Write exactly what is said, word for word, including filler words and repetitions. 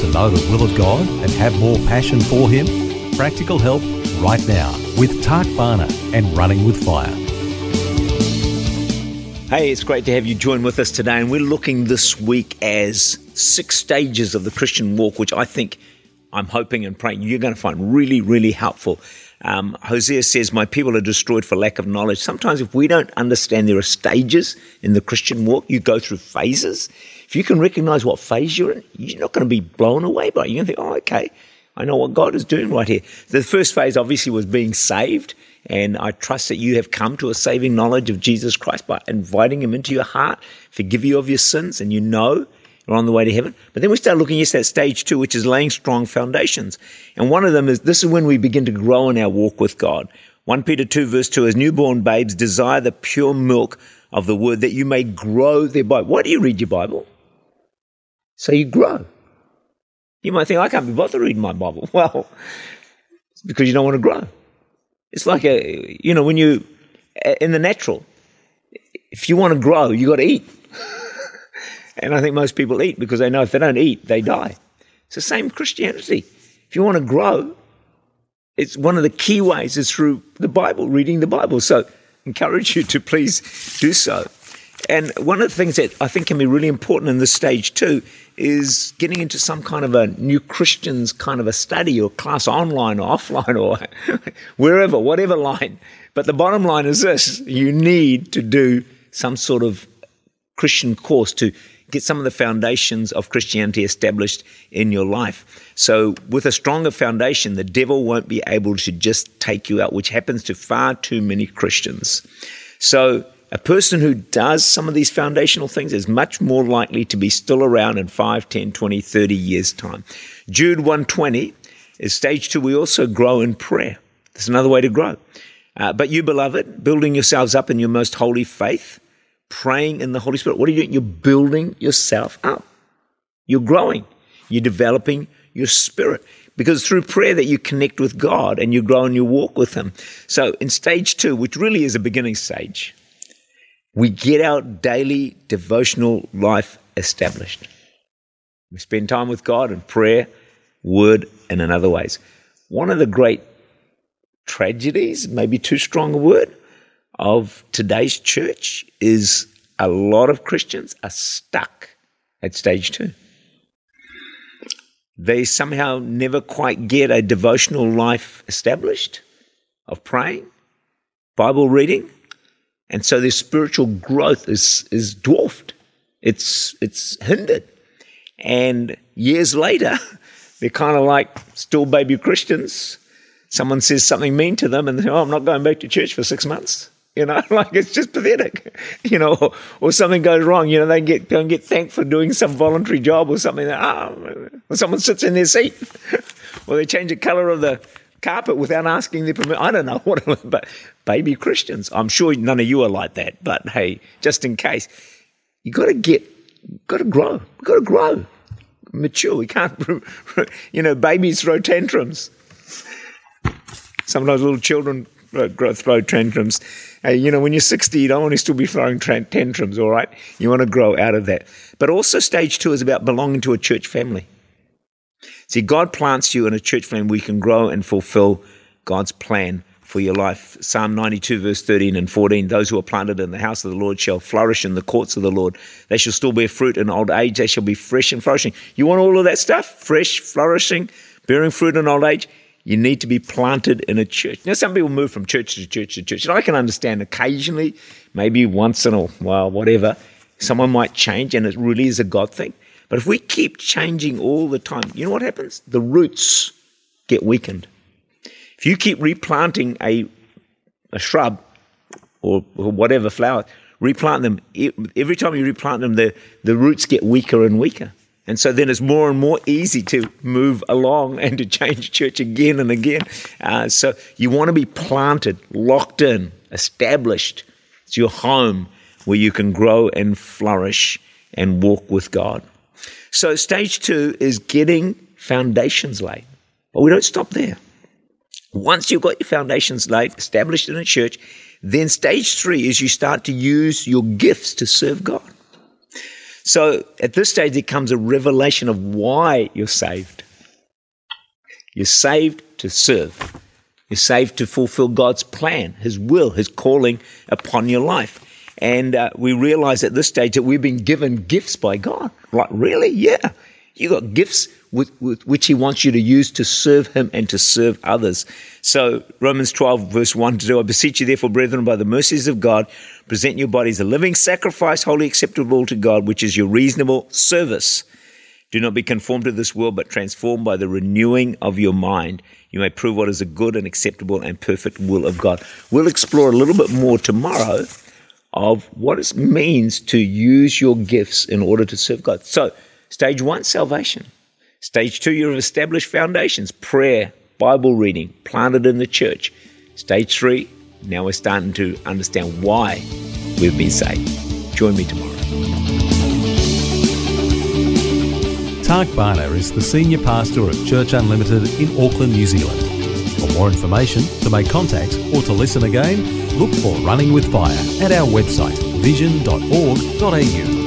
To know the will of God and have more passion for Him? Practical help right now with Tark Barner and Running With Fire. Hey, it's great to have you join with us today, and we're looking this week as six stages of the Christian walk, which I think, I'm hoping and praying you're going to find really, really helpful. Um, Hosea says, "My people are destroyed for lack of knowledge." Sometimes if we don't understand there are stages in the Christian walk, you go through phases. If you can recognize what phase you're in, you're not going to be blown away by it. You're going to think, oh, okay, I know what God is doing right here. The first phase obviously was being saved, and I trust that you have come to a saving knowledge of Jesus Christ by inviting Him into your heart, forgive you of your sins, and you know we're on the way to heaven. But then we start looking at that stage two, which is laying strong foundations. And one of them is, this is when we begin to grow in our walk with God. First Peter two verse two, as newborn babes desire the pure milk of the word that you may grow thereby. Why do you read your Bible? So you grow. You might think, I can't be bothered reading my Bible. Well, it's because you don't want to grow. It's like, a, you know, when you, in the natural, if you want to grow, you got to eat. And I think most people eat because they know if they don't eat, they die. It's the same Christianity. If you want to grow, it's one of the key ways is through the Bible, reading the Bible. So I encourage you to please do so. And one of the things that I think can be really important in this stage too is getting into some kind of a new Christians kind of a study or class, online or offline or wherever, whatever line. But the bottom line is this, you need to do some sort of Christian course to get some of the foundations of Christianity established in your life. So with a stronger foundation, the devil won't be able to just take you out, which happens to far too many Christians. So a person who does some of these foundational things is much more likely to be still around in five, ten, twenty, thirty years' time. Jude one twenty is stage two. We also grow in prayer. That's another way to grow. Uh, but you, beloved, building yourselves up in your most holy faith, praying in the Holy Spirit. What are you doing? You're building yourself up. You're growing. You're developing your spirit. Because through prayer that you connect with God and you grow and you walk with Him. So in stage two, which really is a beginning stage, we get our daily devotional life established. We spend time with God in prayer, word, and in other ways. One of the great tragedies, maybe too strong a word, of today's church is a lot of Christians are stuck at stage two. They somehow never quite get a devotional life established of praying, Bible reading, and so their spiritual growth is is dwarfed. It's it's hindered. And years later, they're kind of like still baby Christians. Someone says something mean to them and they say, oh, I'm not going back to church for six months. You know, like it's just pathetic, you know, or, or something goes wrong, you know, they get go and get thanked for doing some voluntary job or something, that, oh, or someone sits in their seat, or they change the colour of the carpet without asking their permission. I don't know, what, but baby Christians, I'm sure none of you are like that, but hey, just in case, you got to get, got to grow, got to grow, mature. We can't, you know, babies throw tantrums. Sometimes little children throw tantrums. Hey, you know, when you're sixty, you don't want to still be throwing tantrums, all right? You want to grow out of that. But also stage two is about belonging to a church family. See, God plants you in a church family where you can grow and fulfill God's plan for your life. Psalm ninety-two, verse thirteen and fourteen, those who are planted in the house of the Lord shall flourish in the courts of the Lord. They shall still bear fruit in old age. They shall be fresh and flourishing. You want all of that stuff? Fresh, flourishing, bearing fruit in old age. You need to be planted in a church. Now, some people move from church to church to church, and I can understand occasionally, maybe once in a while, whatever, someone might change, and it really is a God thing. But if we keep changing all the time, you know what happens? The roots get weakened. If you keep replanting a a shrub or, or whatever flower, replant them. Every time you replant them, the, the roots get weaker and weaker. And so then it's more and more easy to move along and to change church again and again. Uh, so you want to be planted, locked in, established. It's your home where you can grow and flourish and walk with God. So stage two is getting foundations laid. But we don't stop there. Once you've got your foundations laid, established in a church, then stage three is you start to use your gifts to serve God. So at this stage, there comes a revelation of why you're saved. You're saved to serve. You're saved to fulfill God's plan, His will, His calling upon your life. And uh, we realize at this stage that we've been given gifts by God. Like, really? Yeah. You got gifts with, with which He wants you to use to serve Him and to serve others. So Romans twelve, verse one to two, I beseech you therefore, brethren, by the mercies of God, present your bodies a living sacrifice, wholly acceptable to God, which is your reasonable service. Do not be conformed to this world, but transformed by the renewing of your mind. You may prove what is a good and acceptable and perfect will of God. We'll explore a little bit more tomorrow of what it means to use your gifts in order to serve God. So stage one, salvation. Stage two, you've established foundations, prayer, Bible reading, planted in the church. Stage three, now we're starting to understand why we've been saved. Join me tomorrow. Tark Barner is the Senior Pastor of Church Unlimited in Auckland, New Zealand. For more information, to make contact or to listen again, look for Running With Fire at our website, vision dot org dot a u.